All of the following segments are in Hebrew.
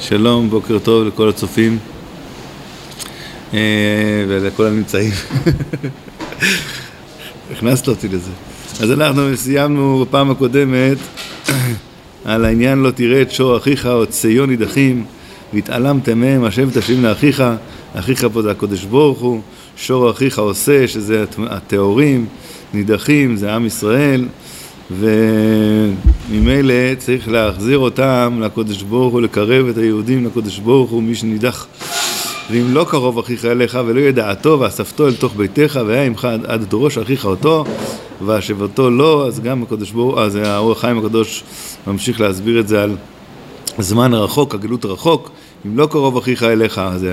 שלום, בוקר טוב לכל הצופים ולכל הנמצאים. הכנסת אותי לזה. אז אנחנו סיימנו בפעם הקודמת על העניין לא תראה את שור אחיך או ציון נידחים, והתעלמתם מהם, השם תשיב לאחיך, אחיך פה זה הקודש ברוך הוא, שור אחיך עושה, שזה התיאורים, נידחים, זה עם ישראל, וממילא צריך להחזיר אותם לקודש ברוך הוא, לקרב את היהודים לקודש ברוך הוא, מי שנידח. ואם לא קרוב אחיך אליך ולא ידעתו ואספתו אל תוך ביתך והיה עמך עד דורש אחיך אותו והשבתו לא, אז גם הקודש ברוך הוא, אז האור החיים הקדוש ממשיך להסביר את זה על זמן רחוק, הגלות רחוק. אם לא קרוב אחיך אליך, אז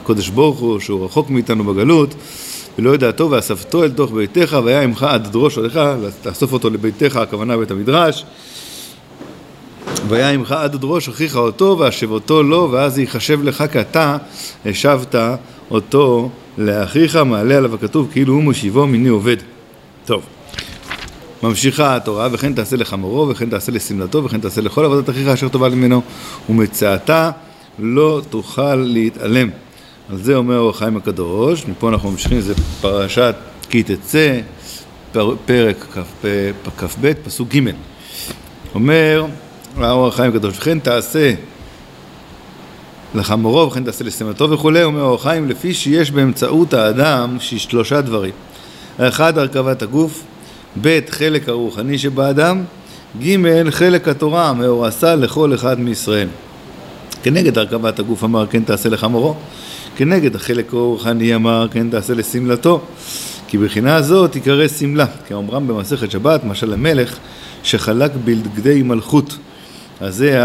הקודש ברוך הוא שהוא רחוק מאיתנו בגלות, ולא ידעתו ואספתו אל תוך ביתך והיה עמך עד דורש אליך, לאסוף אותו לביתך, הכוונה בית המדרש, והיה עמך עד דורש אחיך אותו והשבתו לו, ואז ייחשב לך כי אתה השבת אותו לאחיך, מעלה עליו הכתוב כאילו הוא משיבו מיני עובד. טוב, ממשיכה התורה, וכן תעשה לחמורו וכן תעשה לסמלתו וכן תעשה לכל עבודת אחיך אשר טובה ממנו, ומצאתה לא תוכל להתעלם. על זה אומר אור החיים הקדוש. מפה אנחנו ממשיכים, זה פרשת כי תצא, פרק כ"ב פסוק ג'. אומר האור החיים הקדוש, וכן תעשה לחמורו וכן תעשה לסמלתו וכולי. אומר אור החיים, לפי שיש באמצעות האדם שלושה דברים: אחד, הרכבת הגוף, ב', חלק הרוחני שבאדם, ג', חלק התורה מאורסה לכל אחד מישראל. כנגד הרכבת הגוף אמר כן תעשה לחמורו, כנגד החלק הרוחני אמר כן תעשה לסמלתו, כי בחינה הזאת תיקרא סמלה, כאומרם במסכת שבת, משל המלך שחלק בגדי מלכות. אז זה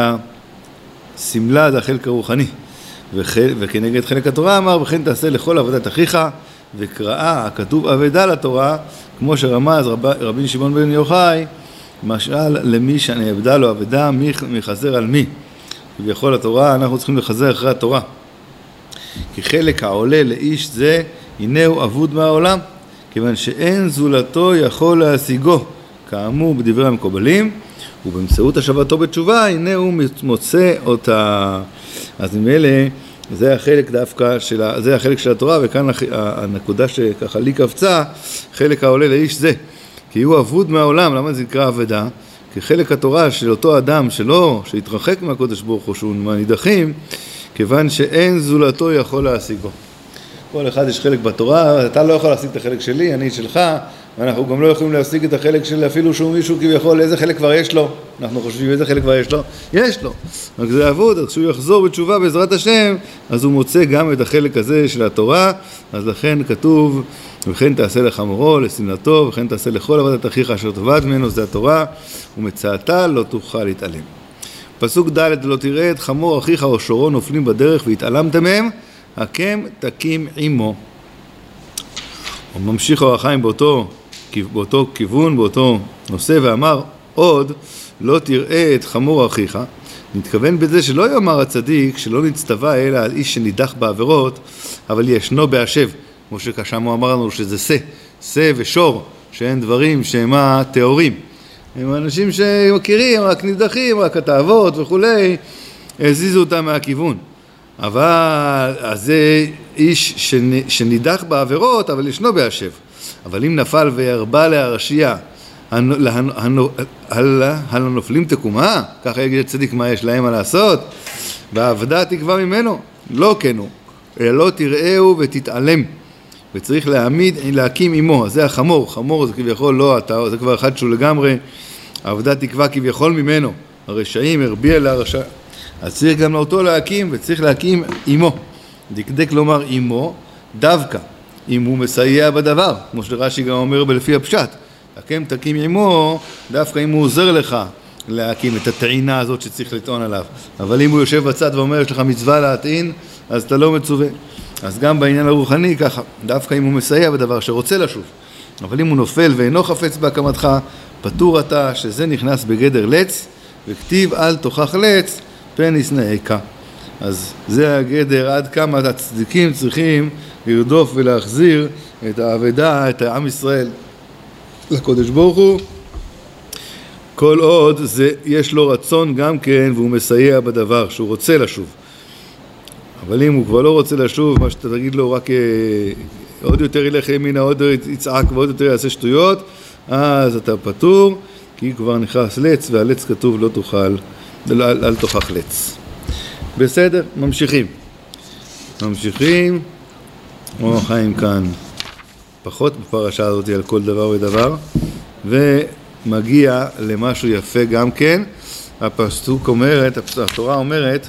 הסמלה, זה החלק הרוחני. וכנגד חלק התורה אמר וכן תעשה לכל עבודת אחיך, וקראה הכתוב אבדה לתורה, כמו שרמז רבי שמעון בן יוחאי, משל למי שנאבדה לו אבדה, מי חזר על מי. וביכול התורה, אנחנו צריכים לחזר אחרי התורה, כי חלק העולה לאיש זה הנה הוא אבוד מהעולם, כיוון שאין זולתו יכול להשיגו, כאמור בדברי המקובלים, ובאמצעות השבתו בתשובה הנה הוא מוצא אותה. אז עם אלה זה החלק דווקא של, זה החלק של התורה, וכאן הנקודה שככה לי קפצה, חלק העולה לאיש זה, כי הוא אבוד מהעולם. למה זה נקרא אבדה? כי חלק התורה של אותו אדם שלו, שהתרחק מהקודש ברוך הוא, שהוא מהנידחים, כיוון שאין זולתו יכול להשיגו. כל אחד יש חלק בתורה, אתה לא יכול להשיג את החלק שלי, אני שלך, ואנחנו גם לא יכולים להשיג את החלק של אפילו שהוא מישהו כביכול, איזה חלק כבר יש לו? אנחנו חושבים איזה חלק כבר יש לו? יש לו. רק זה עבוד, אז כשהוא יחזור בתשובה בעזרת השם, אז הוא מוצא גם את החלק הזה של התורה. אז לכן כתוב, וכן תעשה לחמורו, לסמלתו, וכן תעשה לכל עבודת אחיך אשר טובה ממנו, זה התורה, ומצאתה לא תוכל להתעלם. פסוק ד', לא תראה את חמור אחיך או שורו נופלים בדרך והתעלמת מהם, הקם תקים עמו. הוא ממשיך אור החיים באותו כיוון, באותו נושא, ואמר עוד, לא תראה את חמור אחיך. נתכוון בזה שלא יאמר הצדיק שלא נצטווה אלא על איש שנידח בעבירות, אבל ישנו בהשב, כמו שכשם הוא אמר לנו שזה שא ושור, שאין דברים שהם התיאורים, הם אנשים שמכירים, רק נידחים, רק התאוות וכולי, הזיזו אותם מהכיוון. אבל אז זה איש שנידח בעבירות, אבל ישנו בהשב. אבל אם נפל וירבה להרשיע, הנופלים תקומה, ככה יגיד הצדיק, מה יש להם מה לעשות, והעבדה תקווה ממנו. לא כן הוא, אלא לא תראהו ותתעלם, וצריך להקים עמו. זה החמור, חמור זה כביכול לא, זה כבר אחד שהוא לגמרי, העבדה תקווה כביכול ממנו, הרשעים הרביע להרשע, אז צריך גם לאותו להקים, וצריך להקים עמו. דקדק לומר עמו, דווקא אם הוא מסייע בדבר, כמו שרש"י גם אומר לפי הפשט, הקם תקים עמו, דווקא אם הוא עוזר לך להקים את הטעינה הזאת שצריך לטעון עליו. אבל אם הוא יושב בצד ואומר יש לך מצווה להטעין, אז אתה לא מצווה. אז גם בעניין הרוחני ככה, דווקא אם הוא מסייע בדבר שרוצה לשוב, אבל אם הוא נופל ואינו חפץ בהקמתך, פטור אתה, שזה נכנס בגדר לץ, וכתיב אל תוכח לץ פן ישנאיך. אז זה הגדר, עד כמה הצדיקים צריכים לרדוף ולהחזיר את האבדה, את העם ישראל לקודש ברוך הוא, כל עוד זה, יש לו רצון גם כן, והוא מסייע בדבר שהוא רוצה לשוב. אבל אם הוא כבר לא רוצה לשוב, מה שאתה תגיד לו רק עוד יותר ילך ימינה, עוד יצעק ועוד יותר יעשה שטויות, אז אתה פטור, כי כבר נכנס לץ, והלץ כתוב לא תאכל, אל תוכח לץ. בסדר, ממשיכים. אור החיים כאן פחות בפרשה הזאת על כל דבר ודבר, ומגיע למשהו יפה גם כן. הפסוק אומרת, התורה אומרת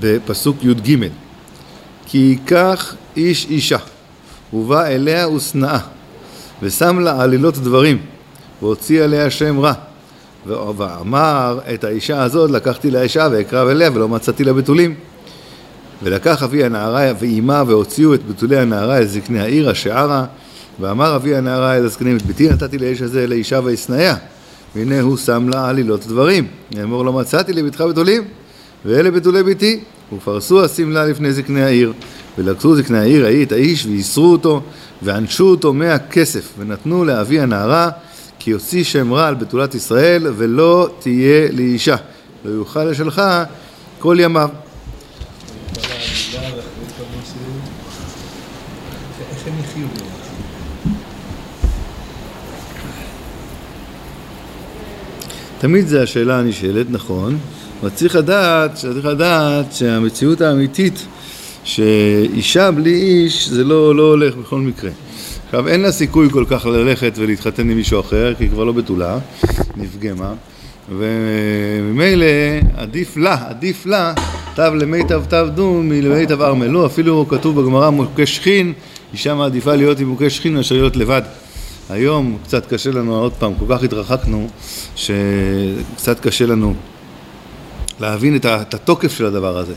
בפסוק י' ג' כי ייקח איש אישה ובא אליה ושנאה ושם לה עלילות דברים והוציא עליה שם רע ואמר את האישה הזאת לקחתי לאישה ואקרב אליה ולא מצאתי לה בתולים ולקח אבי הנערה ואימה והוציאו את בתולי הנערה אל זקני העיר השערה ואמר אבי הנערה אל הזקנים את ביתי נתתי לאיש הזה לאישה וישנאיה והנה הוא שם לה עלילות דברים אמור לא מצאתי לביתך בתולים ואלה בתולי ביתי ופרסו השמלה לפני זקני העיר ולקחו זקני העיר ההיא את האיש ויסרו אותו ואנשו אותו 100 כסף ונתנו לאבי הנערה כי יוציא שם רע על בתולת ישראל ולא תהיה לאישה לא יוכל לשלך כל ימיו. תמיד זה השאלה הנשאלת, נכון, וצריך לדעת שהמציאות האמיתית שאישה בלי איש זה לא הולך בכל מקרה. עכשיו אין לה סיכוי כל כך ללכת ולהתחתן עם מישהו אחר, כי היא כבר לא בתולה, נפגמה, וממילא עדיף לה, תב למיטב תב דום מלמיטב ארמלו, אפילו כתוב בגמרא מוקי שכין, אישה מעדיפה להיות עם מוקי שכין מאשר להיות לבד. היום קצת קשה לנו, עוד פעם, כל כך התרחקנו, שקצת קשה לנו להבין את התוקף של הדבר הזה.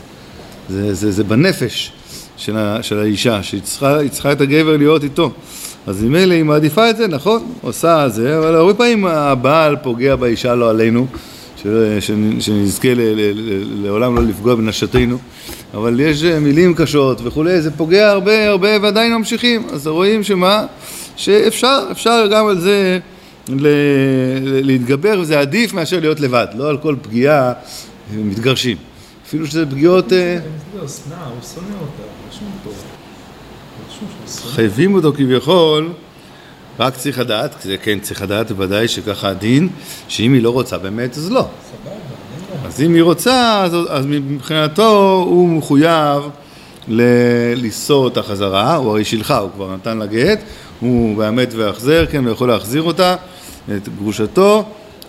זה בנפש של האישה, שהיא צריכה את הגבר להיות איתו. אז אם אלה היא מעדיפה את זה, נכון, עושה את זה, אבל הרבה פעמים הבעל פוגע באישה לא עלינו, שנזכה לעולם לא לפגוע בנשתנו, אבל יש מילים קשות וכולי, זה פוגע הרבה ועדיין ממשיכים. אז רואים שמה? שאפשר גם על זה להתגבר, וזה עדיף מאשר להיות לבד, לא על כל פגיעה מתגרשים. אפילו שזה פגיעות... הוא שונא אותה, חייבים אותו כביכול, רק צריך לדעת, כי זה כן צריך לדעת, ודאי שככה הדין, שאם היא לא רוצה באמת, אז לא. אז אם היא רוצה, אז מבחינתו הוא מחויב לסור אותה חזרה, הוא הרי שילחה, הוא כבר נתן לה גט, הוא באמת והחזר, כן, הוא יכול להחזיר אותה, את גרושתו,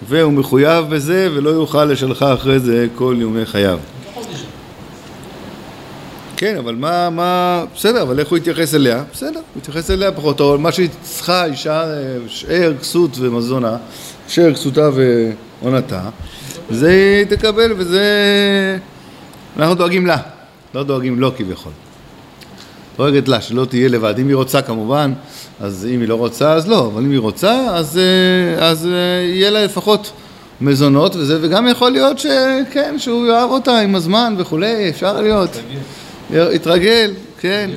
והוא מחויב בזה, ולא יוכל לשלחה אחרי זה כל יומי חייו. כן, אבל בסדר, אבל איך הוא התייחס אליה? בסדר, הוא התייחס אליה פחות, או מה שהיא צריכה, אישה, שאר, כסות ומזונה, שאר, כסותה ועונתה, זה היא תקבל, וזה... אנחנו דואגים לה, לא דואגים לו כביכול. דואגת לה, שלא תהיה לבד. אם היא רוצה כמובן, אז אם היא לא רוצה, אז לא. אבל אם היא רוצה, אז יהיה לה לפחות מזונות וזה, וגם יכול להיות שכן, שהוא יאהב אותה עם הזמן וכולי, אפשר להיות. התרגל, כן.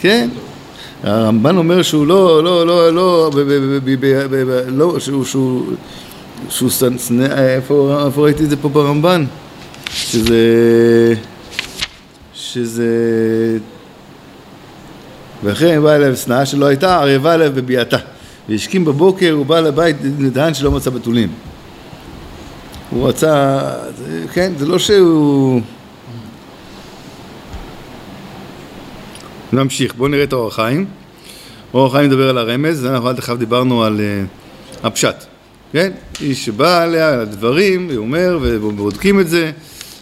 כן. הרמבן אומר שהוא לא, שהוא סנאה, איפה ראיתי את זה פה ברמבן? שזה ואחרי בא אליו שנאה שלא הייתה, ערבה אליו בביאתה. והשכים בבוקר, הוא בא לבית לדהן שלא מצא בתולים. הוא רצה, כן, זה לא שהוא... נמשיך, בואו נראה את אור החיים. אור החיים מדבר על הרמז, אנחנו עד עכשיו דיברנו על הפשט. כן? איש שבא עליה, על הדברים, הוא אומר, ובודקים את זה.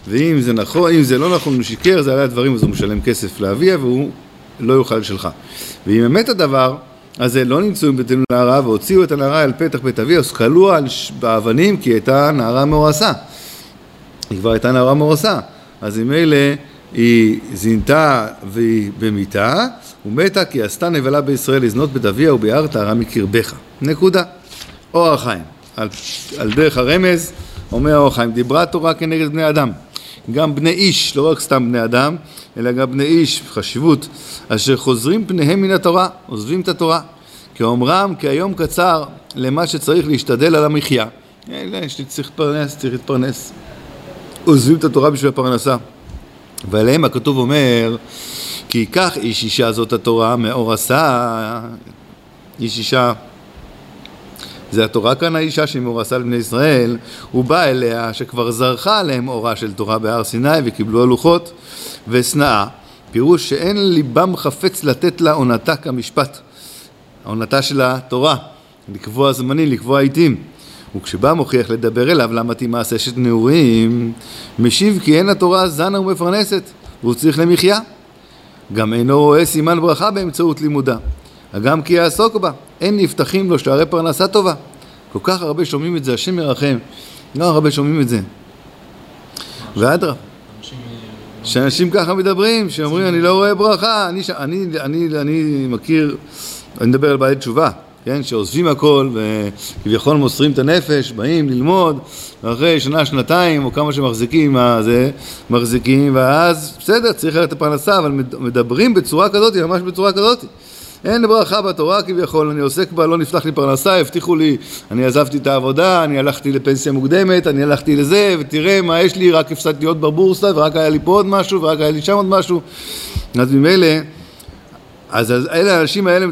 ואם זה נכון, אם זה לא נכון, הוא שיקר, זה עליה דברים, אז הוא משלם כסף לאביה, והוא... לא יוכל שלך. ואם אמת הדבר, אז לא נמצאו בתינו נערה, והוציאו את הנערה אל פתח בית אביה, וסקלו באבנים, כי הייתה נערה מאורסה. היא כבר הייתה נערה מאורסה. אז עם אלה, היא זינתה והיא במיטה, ומתה כי עשתה נבלה בישראל לזנות בית אביה, וביארת הרע מקרבך. נקודה. אור החיים. על דרך הרמז, אומר אור החיים, דיברה תורה כנגד בני אדם. גם בני איש, לא רק סתם בני אדם, אלא גם בני איש, חשיבות, אשר חוזרים פניהם מן התורה, עוזבים את התורה, כאומרם, כי היום קצר, למה שצריך להשתדל על המחיה. צריך להתפרנס, צריך להתפרנס. עוזבים את התורה בשביל הפרנסה. ועליהם הכתוב אומר, כי כך איש אישה זאת התורה מאור עשה. איש אישה, זה התורה כאן, האישה שהיא מאורסה לבני ישראל, הוא בא אליה שכבר זרחה עליהם אורה של תורה בהר סיני וקיבלו הלוחות וסנאה. פירוש שאין ליבם חפץ לתת לה עונתה כמשפט, העונתה של התורה, לקבוע זמנים, לקבוע עיתים. וכשבא מוכיח לדבר אליו למה תימא אשת נעורים, משיב כי אין התורה זנה ומפרנסת, והוא צריך למחיה. גם אינו רואה סימן ברכה באמצעות לימודה, גם כי יעסוק בה, אין נפתחים לו שערי פרנסה טובה. כל כך הרבה שומעים את זה, השם ירחם, לא הרבה שומעים את זה. ואדרבה, שאנשים ככה מדברים, שאומרים אני לא רואה ברכה, אני מכיר, אני מדבר על בעלי תשובה, כן, שעוזבים הכל וכביכול מוסרים את הנפש, באים ללמוד, ואחרי שנה, שנתיים או כמה שמחזיקים, מחזיקים, ואז בסדר, צריך לראות את הפרנסה, אבל מדברים בצורה כזאת, ממש בצורה כזאת. אין ברכה בתורה כביכול, אני עוסק בה, לא נפתח לי פרנסה, הבטיחו לי, אני עזבתי את העבודה, אני הלכתי לפנסיה מוקדמת, אני הלכתי לזה, ותראה מה יש לי, רק הפסדתי עוד בבורסה, ורק היה לי פה עוד משהו, ורק היה לי שם עוד משהו. אז ממילא, אז אלה האנשים האלה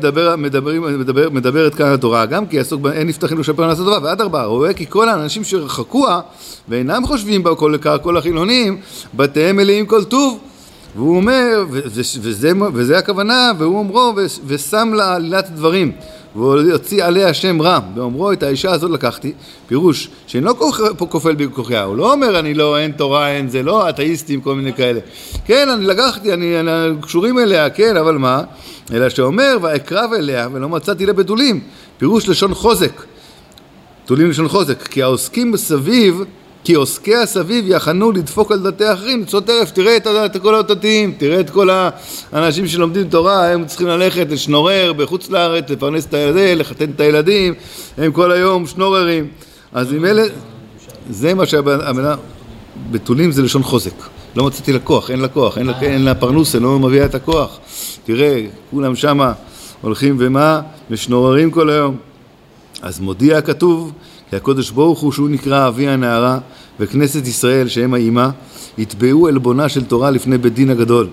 מדברת כאן התורה, גם כי עסוק, אין נפתחים לו של פרנסה טובה, ועד ארבעה, רואה כי כל האנשים שרחקוה, ואינם חושבים בה כל לקר, כל החילונים, בתיהם מלאים כל טוב, והוא אומר, וזה הכוונה, והוא אומרו, ושם לה עלילת דברים, והוציא עליה שם רע, ואומרו, את האישה הזאת לקחתי, פירוש, שאין לא כופל בכוחיה, הוא לא אומר, אני לא, אין תורה, אין זה, לא, אתאיסטים, כל מיני כאלה, כן, אני לקחתי, אני קשורים אליה, כן, אבל מה? אלא שאומר, ואקרב אליה, ולא מצאתי לה בדולים, פירוש לשון חוזק, דולים לשון חוזק, כי העוסקים בסביב, כי עוסקי הסביב יחנו לדפוק על דתי אחרים, צוטרף, תראה את כל הדתיים, תראה את כל האנשים שלומדים תורה, הם צריכים ללכת לשנורר בחוץ לארץ, לפרנס את הילדים, לחתן את הילדים, הם כל היום שנוררים. אז אם אלה, זה מה שהמנה, בתולים זה לשון חוזק. לא מצאתי לקוח, אין לקוח, אין לה פרנוסה, לא מביאה את הכוח. תראה, כולם שמה הולכים ומה, משנוררים כל היום. אז מודיע הכתוב, כי הקודש ברוך הוא שהוא נקרא אבי הנערה, וכנסת ישראל שהם האימא, התבעו אלבונה של תורה לפני בית דין הגדול.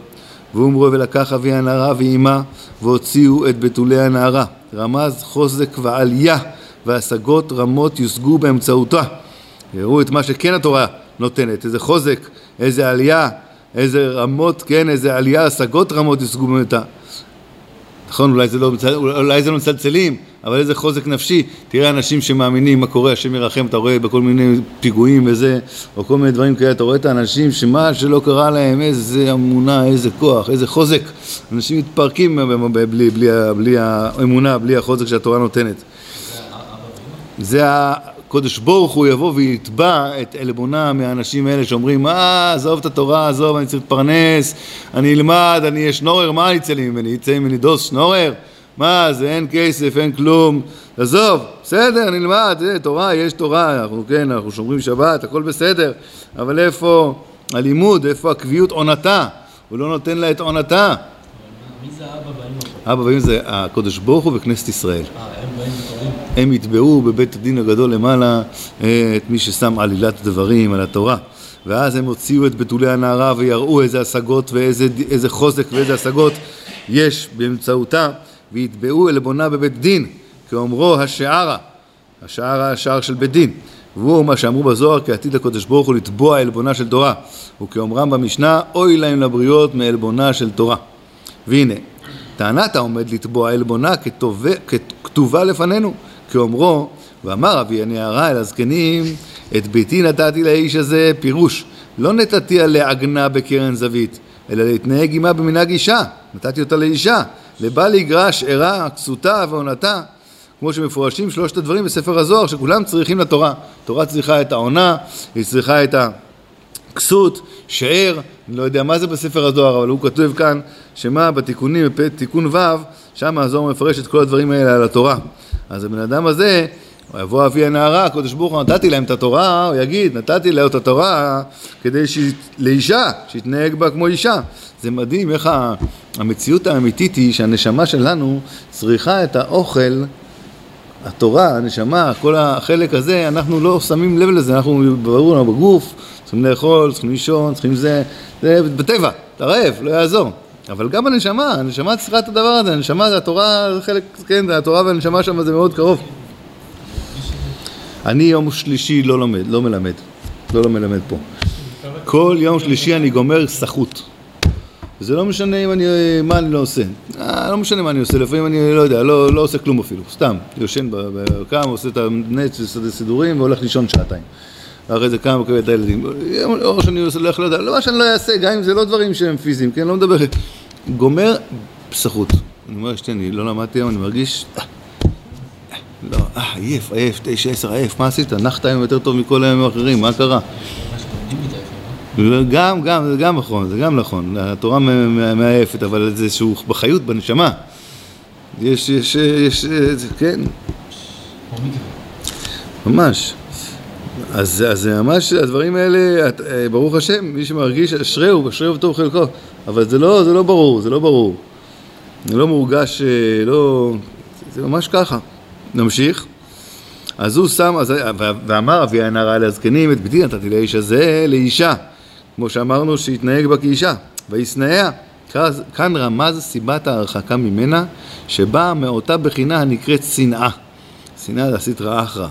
ואומרו ולקח אבי הנערה ואימא, והוציאו את בתולי הנערה. רמז חוזק ועלייה, והשגות רמות יושגו באמצעותה. יראו את מה שכן התורה נותנת, איזה חוזק, איזה עלייה, איזה רמות, כן, איזה עלייה, השגות רמות יושגו באמצעותה. נכון, אולי זה לא מצלצלים, אבל איזה חוזק נפשי. תראה אנשים שמאמינים מה קורה, השם ירחם, אתה רואה בכל מיני פיגועים וזה, או כל מיני דברים כאלה, אתה רואה את האנשים שמה שלא קרה להם, איזה אמונה, איזה כוח, איזה חוזק. אנשים מתפרקים בלי האמונה, בלי החוזק שהתורה נותנת. זה הקודש ברוך הוא יבוא ויתבע את אלבונה מהאנשים האלה שאומרים, עזוב את התורה, עזוב, אני צריך להתפרנס, אני אלמד, אני אהיה שנורר, מה יצא לי ממני? יצא ממני דוס שנורר? מה זה, אין כסף, אין כלום, עזוב, בסדר, נלמד, תורה, יש תורה, אנחנו שומרים שבת, הכל בסדר, אבל איפה הלימוד, איפה הקביעות עונתה? הוא לא נותן לה את עונתה. מי זה האבא והאמא? האבא והאמא זה הקודש ברוך הוא וכנסת ישראל. הם יתבעו בבית הדין הגדול למעלה את מי ששם עלילת דברים על התורה, ואז הם הוציאו את בתולי הנערה ויראו איזה השגות ואיזה חוזק ואיזה השגות יש באמצעותה, ויתבעו אלבונה בבית דין, כאומרו השערה, השערה, השער של בית דין, והוא מה שאמרו בזוהר, כי עתיד הקודש ברוך הוא לתבוע אלבונה של תורה, וכאומרם במשנה, אוי להם לבריות מאלבונה של תורה. והנה, טענת העומד לתבוע אלבונה כתובה לפנינו, כאומרו, ואמר אבי הנערה אל הזקנים, את ביתי נתתי לאיש הזה, פירוש, לא נתתי עליה עגנה בקרן זווית, אלא להתנהג עמה במנהג אישה, נתתי אותה לאישה, לבעל יגרע שערה, כסותה ועונתה, כמו שמפורשים שלושת הדברים בספר הזוהר, שכולם צריכים לתורה. תורה צריכה את העונה, היא צריכה את הכסות, שער, אני לא יודע מה זה בספר הזוהר, אבל הוא כתוב כאן, שמה בתיקונים, תיקון ו', שם הזוהר מפרש את כל הדברים האלה על התורה. אז הבן אדם הזה, הוא יבוא אבי הנערה, הקדוש ברוך הוא, נתתי להם את התורה, הוא יגיד, נתתי להם את התורה, כדי לאישה, שיתנהג בה כמו אישה. זה מדהים איך המציאות האמיתית היא שהנשמה שלנו צריכה את האוכל התורה, הנשמה, כל החלק הזה, אנחנו לא שמים לב לזה, אנחנו ברור לנו בגוף, צריכים לאכול, צריכים לישון, צריכים זה, זה בטבע, תרעב, לא יעזור. אבל גם הנשמה, הנשמה צריכה את הדבר הזה, הנשמה זה התורה, חלק, כן, זה התורה והנשמה שם זה מאוד קרוב. אני יום שלישי לא מלמד פה. כל יום שלישי אני גומר סחוט. זה לא משנה אם מה אני לא עושה. לא משנה מה אני עושה, לפעמים אני לא יודע, לא עושה כלום אפילו, סתם. יושן בקם, עושה את הנץ, עושה סידורים, והולך לישון שעתיים. אחרי זה קם, מקבל את הילדים. או שאני הולך, לא יודע, מה שאני לא אעשה, גם אם זה לא דברים שהם פיזיים, כן, לא מדבר. גומר סחוט. אני אומר, אני לא למדתי היום, אני מרגיש... לא, עייף, 9-10, עייף, מה עשית? נחת היום יותר טוב מכל הימים האחרים, מה קרה? גם, זה גם נכון, זה גם נכון. התורה מעייפת, אבל זה שהוא בחיות, בנשמה. יש, כן. ממש. אז ממש, הדברים האלה, ברוך השם, מי שמרגיש, אשריו בטוב חלקו. אבל זה לא ברור. זה לא מורגש, לא... זה ממש ככה. נמשיך. אז הוא שם, ואמר אבי העין הרעה להזקנים, את ביתי נתתי לאיש הזה, לאישה. כמו שאמרנו שהתנהג בה כאישה, והישנאיה. כאן רמז סיבת ההרחקה ממנה, שבאה מאותה בחינה הנקראת שנאה. שנאה להסית רעה אחרא.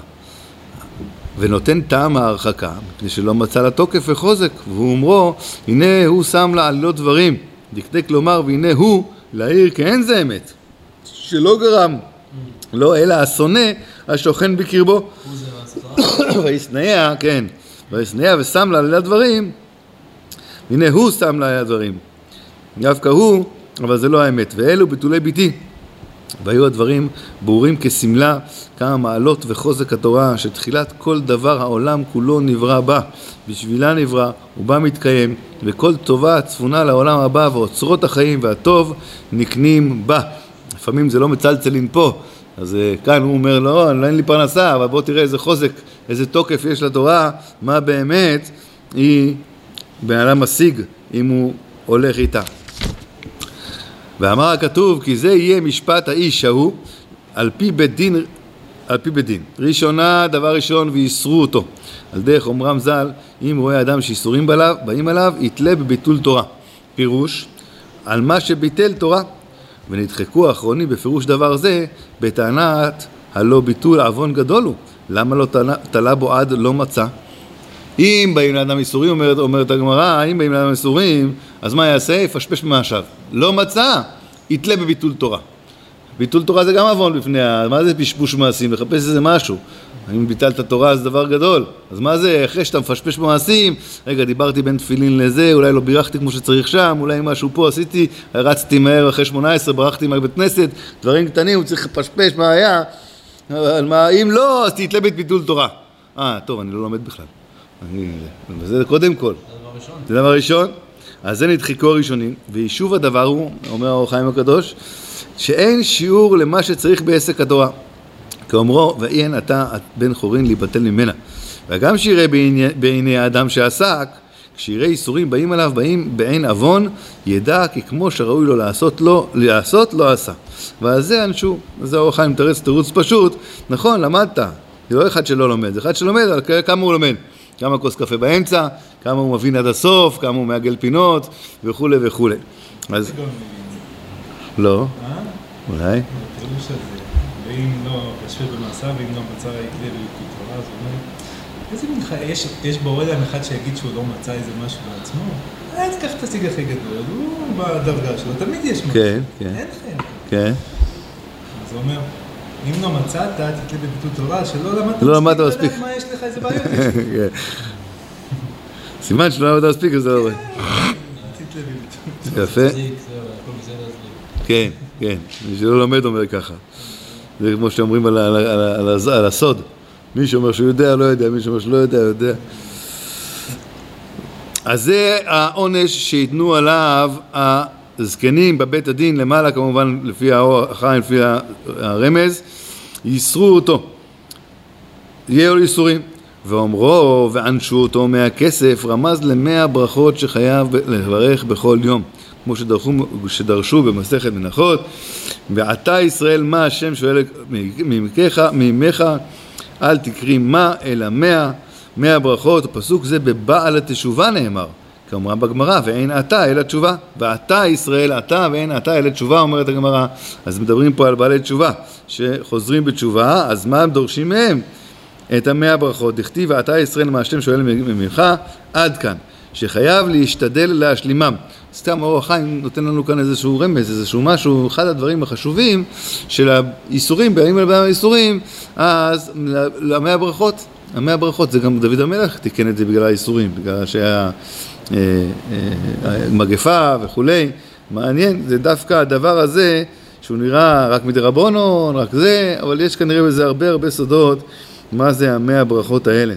ונותן טעם ההרחקה, מפני שלא מצא לה תוקף וחוזק, והוא אומרו, הנה הוא שם לה עלילות דברים. דקדק לומר, והנה הוא להעיר, כי אין זה אמת. שלא גרם. לא, אלא השונא השוכן בקרבו. וישנאיה, כן. וישנאיה ושם לה עלילה דברים. הנה הוא שם לה עלילה דברים. דווקא הוא, אבל זה לא האמת. ואלו בתולי ביתי. והיו הדברים ברורים כסמלה, כמה מעלות וחוזק התורה, שתחילת כל דבר העולם כולו נברא בה. בשבילה נברא, ובה מתקיים. וכל טובה הצפונה לעולם הבא, ואוצרות החיים והטוב נקנים בה. לפעמים זה לא מצלצלים פה. אז כאן הוא אומר, לא, אין לי פרנסה, אבל בוא תראה איזה חוזק, איזה תוקף יש לתורה, מה באמת היא בעלה משיג אם הוא הולך איתה. ואמר הכתוב, כי זה יהיה משפט האיש ההוא, על פי בית דין. ראשונה, דבר ראשון, ויסרו אותו. על דרך אומרם ז"ל, אם רואה אדם שיסורים באים עליו, יתלה בביטול תורה. פירוש, על מה שביטל תורה, ונדחקו האחרונים בפירוש דבר זה, בטענת הלא ביטול עוון גדול הוא. למה לא תלה בו עד לא מצא? אם באים לאדם איסורים, אומרת הגמרא, אם באים לאדם איסורים, אז מה יעשה? יפשפש במעשיו. לא מצא, יתלה בביטול תורה. ביטול תורה זה גם עוון בפני, מה זה פשפוש מעשים? לחפש איזה משהו. אם ביטלת תורה זה דבר גדול. אז מה זה? אחרי שאתה מפשפש במעשים, רגע, דיברתי בין תפילין לזה, אולי לא בירכתי כמו שצריך שם, אולי משהו פה עשיתי, רצתי מהר אחרי 18, ברחתי מהבית כנסת, דברים קטנים, הוא צריך לפשפש מה היה, אבל מה, אם לא, אז תתלה ביטול תורה. טוב, אני לא לומד בכלל. וזה קודם כל. זה דבר ראשון. אז זה נדחיקו ראשונים, ויישוב הדבר הוא, אומר אור החיים הקדוש, שאין שיעור למה שצריך בעסק התורה. כאומרו, ואין אתה בן חורין להיבטל ממנה. וגם שיראה בעיני האדם שעסק, כשיראה איסורים באים עליו, באים בעין אבון, ידע כי כמו שראוי לו לעשות, לא עשה. ואז זה אנשו, זה אור החיים תרץ תירוץ פשוט, נכון, למדת. זה לא אחד שלא לומד, זה אחד שלומד, אבל כמה הוא לומד? כמה כוס קפה באמצע, כמה הוא מבין עד הסוף, כמה הוא מעגל פינות, וכו' וכו'. אז... לא, אולי. ואם לא ישפר במעשה, ואם לא מצא היתלה בביטול תורה, זאת אומרת, איזה מנך, יש בורא להם אחד שיגיד שהוא לא מצא איזה משהו בעצמו, אז ככה תשיג הכי גדול, הוא בדרגה שלו, תמיד יש משהו. כן, כן. אין חיים. כן. אז הוא אומר, אם לא מצאת, תתלה בביטול תורה, שלא למדת מספיק, מה יש לך, איזה בעיות יש לך. סימן שלא למדת מספיק, זה לא רואה. תתלה בביטול. יפה. כן, כן. מי שלא לומד אומר ככה. זה כמו שאומרים על הסוד. מי שאומר שהוא יודע, לא יודע, מי שאומר שלא יודע, יודע. אז זה העונש שיתנו עליו הזקנים בבית הדין, למעלה כמובן לפי האור החיים, לפי הרמז, ייסרו אותו. יהיו לו ייסורים. ואומרו, וענשו אותו מהכסף, רמז ל100 ברכות שחייב לברך בכל יום. כמו שדרשו במסכת מנחות, ועתה ישראל מה השם שואל ממך, אל תקרי מה אלא מאה ברכות. פסוק זה בבעל התשובה נאמר, כמובן בגמרא, ואין אתה אלא תשובה. ואתה ישראל אתה ואין אתה אלא תשובה, אומרת הגמרא. אז מדברים פה על בעלי תשובה שחוזרים בתשובה, אז מה הם דורשים מהם? את המאה ברכות. דכתיב ואתה ישראל מה השם שואל ממך, עד כאן, שחייב להשתדל להשלימם. סתם אור החיים נותן לנו כאן איזשהו רמז, איזשהו משהו, אחד הדברים החשובים של האיסורים, בימים על האיסורים, אז למאה ברכות, המאה ברכות, זה גם דוד המלך תיקן את זה בגלל האיסורים, בגלל שהיה מגפה וכולי. מעניין, זה דווקא הדבר הזה, שהוא נראה רק מדרבנן, רק זה, אבל יש כנראה בזה הרבה הרבה סודות, מה זה המאה ברכות האלה.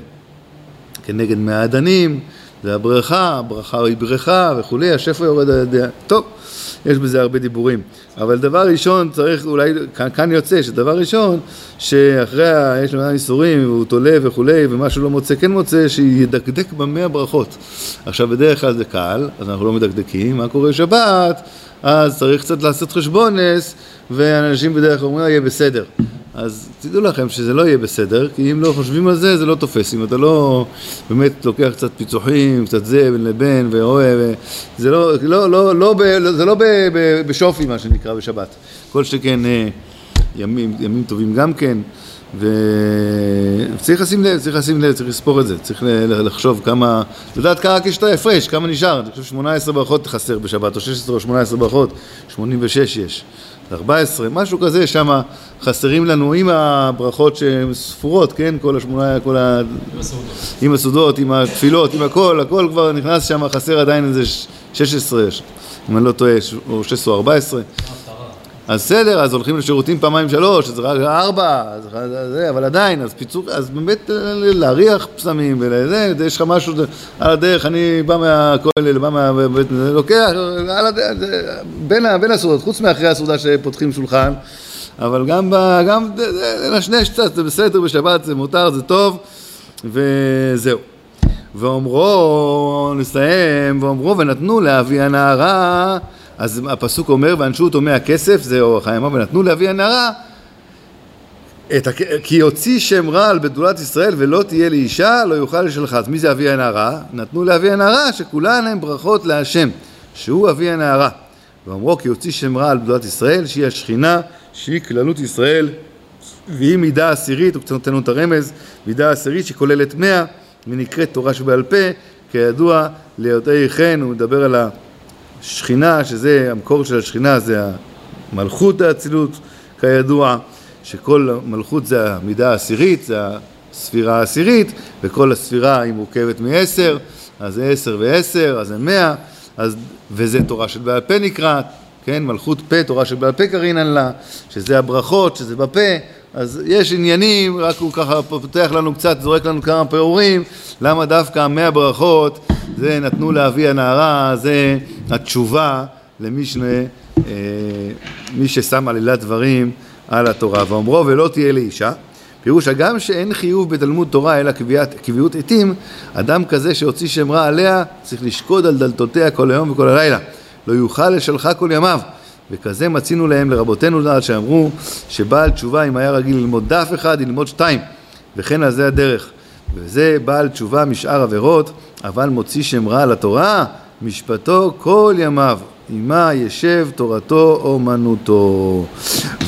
כנגד מאה עדנים, זה הברכה, הברכה היא ברכה וכולי, השפע יורד על ידיה. טוב, יש בזה הרבה דיבורים. אבל דבר ראשון צריך, אולי כאן יוצא, שדבר ראשון, שאחרי יש למעלה איסורים, הוא תולה וכולי, ומה שהוא לא מוצא, כן מוצא, שידקדק במאה ברכות. עכשיו בדרך כלל זה קל, אז אנחנו לא מדקדקים, מה קורה שבת? אז צריך קצת לעשות חשבונס, ואנשים בדרך אומרים, יהיה בסדר. אז תדעו לכם שזה לא יהיה בסדר, כי אם לא חושבים על זה, זה לא תופס. אם אתה לא באמת לוקח קצת פיצוחים, קצת זה בין לבין ואוהב, זה לא, לא, לא, לא, זה לא בשופי מה שנקרא בשבת. כל שכן ימים טובים גם כן, וצריך לשים לב, צריך לספור את זה, צריך לחשוב כמה, לדעת כמה הפרש, כמה נשאר. אני חושב 18 ברכות חסר בשבת, או 16 או 18 ברכות, 86 יש. 14, משהו כזה, שמה חסרים לנו עם הברכות שהן ספורות, כן? כל השמונה, כל ה... עם הסודות, עם התפילות, עם הכל, הכל כבר נכנס שמה, חסר עדיין איזה 16, אם אני לא טועה, או 16 או 14. אז סדר, אז הולכים לשירותים פעמיים 3, אז רק 4, אבל עדיין, אז פיצור, אז באמת להריח פסמים ולזה, יש לך משהו על הדרך, אני בא מהכולל, בא מהבית, לוקח, על הדרך, בין הסעודות, חוץ מאחרי הסעודה שפותחים שולחן, אבל גם לשנש קצת, זה בסדר בשבת, זה מותר, זה טוב, וזהו. ואומרו, נסיים, ואומרו, ונתנו לאבי הנערה, אז הפסוק אומר, ואנשו אותו מהכסף, זה אור החיים, ונתנו לאבי הנערה, כי יוציא שם רע על בדולת ישראל, ולא תהיה לאישה, לא יוכל לשלחה. אז מי זה אבי הנערה? נתנו לאבי הנערה, שכולן הם ברכות להשם, שהוא אבי הנערה. ואמרו, כי יוציא שם רע על בדולת ישראל, שהיא השכינה, שהיא כללות ישראל, והיא מידה עשירית, הוא קצת נותנו את הרמז, מידה עשירית שכוללת 100, ונקראת תורה שבעל פה, כידוע ליודעי חן, הוא מדבר על ה... שכינה, שזה המקור של השכינה, זה המלכות האצילות, כידוע, שכל מלכות זה המידה העשירית, זה הספירה העשירית, וכל הספירה היא מורכבת מ10, אז זה 10 ו10, אז זה 100, אז, וזה תורה של בעל פה נקרא, כן, מלכות פה, תורה של בעל פה קרינן לה, שזה הברכות, שזה בפה, אז יש עניינים, רק הוא ככה פותח לנו קצת, זורק לנו כמה פירורים, למה דווקא 100 ברכות, זה נתנו לאבי הנערה, זה התשובה למי מי ששם עלילת דברים על התורה. ואומרו ולא תהיה לאישה, פירוש הגם שאין חיוב בתלמוד תורה אלא קביעות עתים, אדם כזה שהוציא שם רע עליה צריך לשקוד על דלתותיה כל היום וכל הלילה, לא יוכל לשלחה כל ימיו. וכזה מצינו להם לרבותינו דעת שאמרו שבעל תשובה אם היה רגיל ללמוד דף אחד ילמוד 2, וכן על זה הדרך. וזה בעל תשובה משאר עבירות, אבל מוציא שם רע על התורה, משפטו כל ימיו, עמה ישב תורתו אומנותו.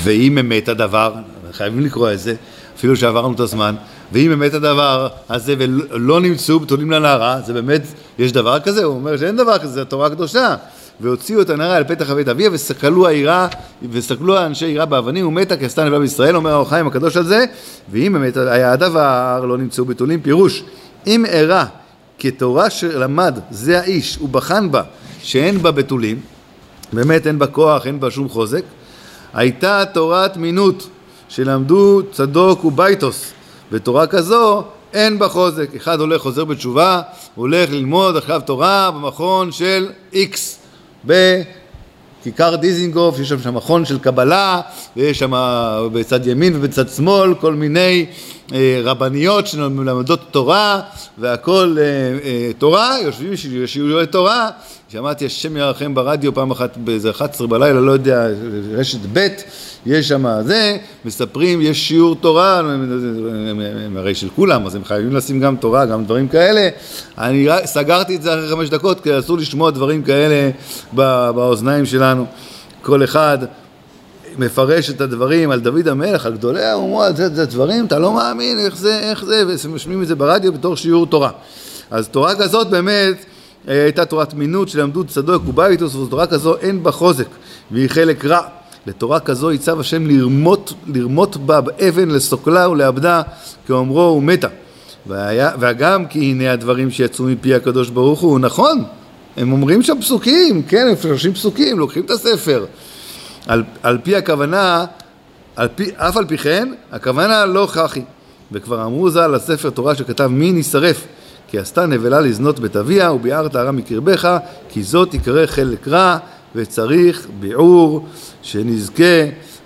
ואם אמת הדבר, חייבים לקרוא את זה, אפילו שעברנו את הזמן, ואם אמת הדבר הזה ולא נמצאו בתולים לנערה, זה באמת, יש דבר כזה, הוא אומר שאין דבר כזה, זה התורה הקדושה. והוציאו את הנערה אל פתח בית אביה, וסקלו האנשי עירה באבנים, ומתה כסתה נבלה בישראל, אומר אור החיים הקדוש על זה. ואם באמת היה הדבר, לא נמצאו בתולים, פירוש, אם ערה, כתורה שלמד, זה האיש, הוא בחן בה, שאין בה בתולים, באמת אין בה כוח, אין בה שום חוזק, הייתה תורת מינות, שלמדו צדוק וביתוס, ותורה כזו, אין בה חוזק. אחד הולך, חוזר בתשובה, הולך ללמוד עכשיו תורה במכון של איקס, בכיכר דיזינגוף, יש שם מכון של קבלה, ויש שם בצד ימין ובצד שמאל, כל מיני רבניות שמלמדות תורה, והכל תורה, יושבים שיעורי תורה. שמעתי השם ירחם ברדיו פעם אחת באיזה 11 בלילה, לא יודע, רשת ב', יש שם זה, מספרים, יש שיעור תורה, הם הרי של כולם, אז הם חייבים לשים גם תורה, גם דברים כאלה. אני סגרתי את זה אחרי 5 דקות, כי אסור לשמוע דברים כאלה באוזניים שלנו. כל אחד מפרש את הדברים על דוד המלך, על גדולי האומות, זה דברים, אתה לא מאמין איך זה, ומשמיעים את זה ברדיו בתור שיעור תורה. אז תורה כזאת באמת, הייתה תורת מינות שלמדו צדוק וביתוס, ותורה כזו אין בה חוזק, והיא חלק רע. לתורה כזו ייצב השם לרמות בה באבן, לסוקלה ולאבדה, כאומרו הוא מתה. וגם כי הנה הדברים שיצאו מפי הקדוש ברוך הוא, נכון, הם אומרים שם פסוקים, כן, הם פרשים פסוקים, לוקחים את הספר. על פי הכוונה, אף על פי כן, הכוונה לא חכי. וכבר אמרו זה על הספר תורה שכתב מי נישרף, כי עשתה נבלה לזנות בית אביה, וביער טהרה מקרבך, כי זאת יקרא חלק רע, וצריך ביעור, שנזכה,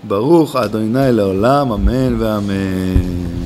ברוך אדוני לעולם, אמן ואמן.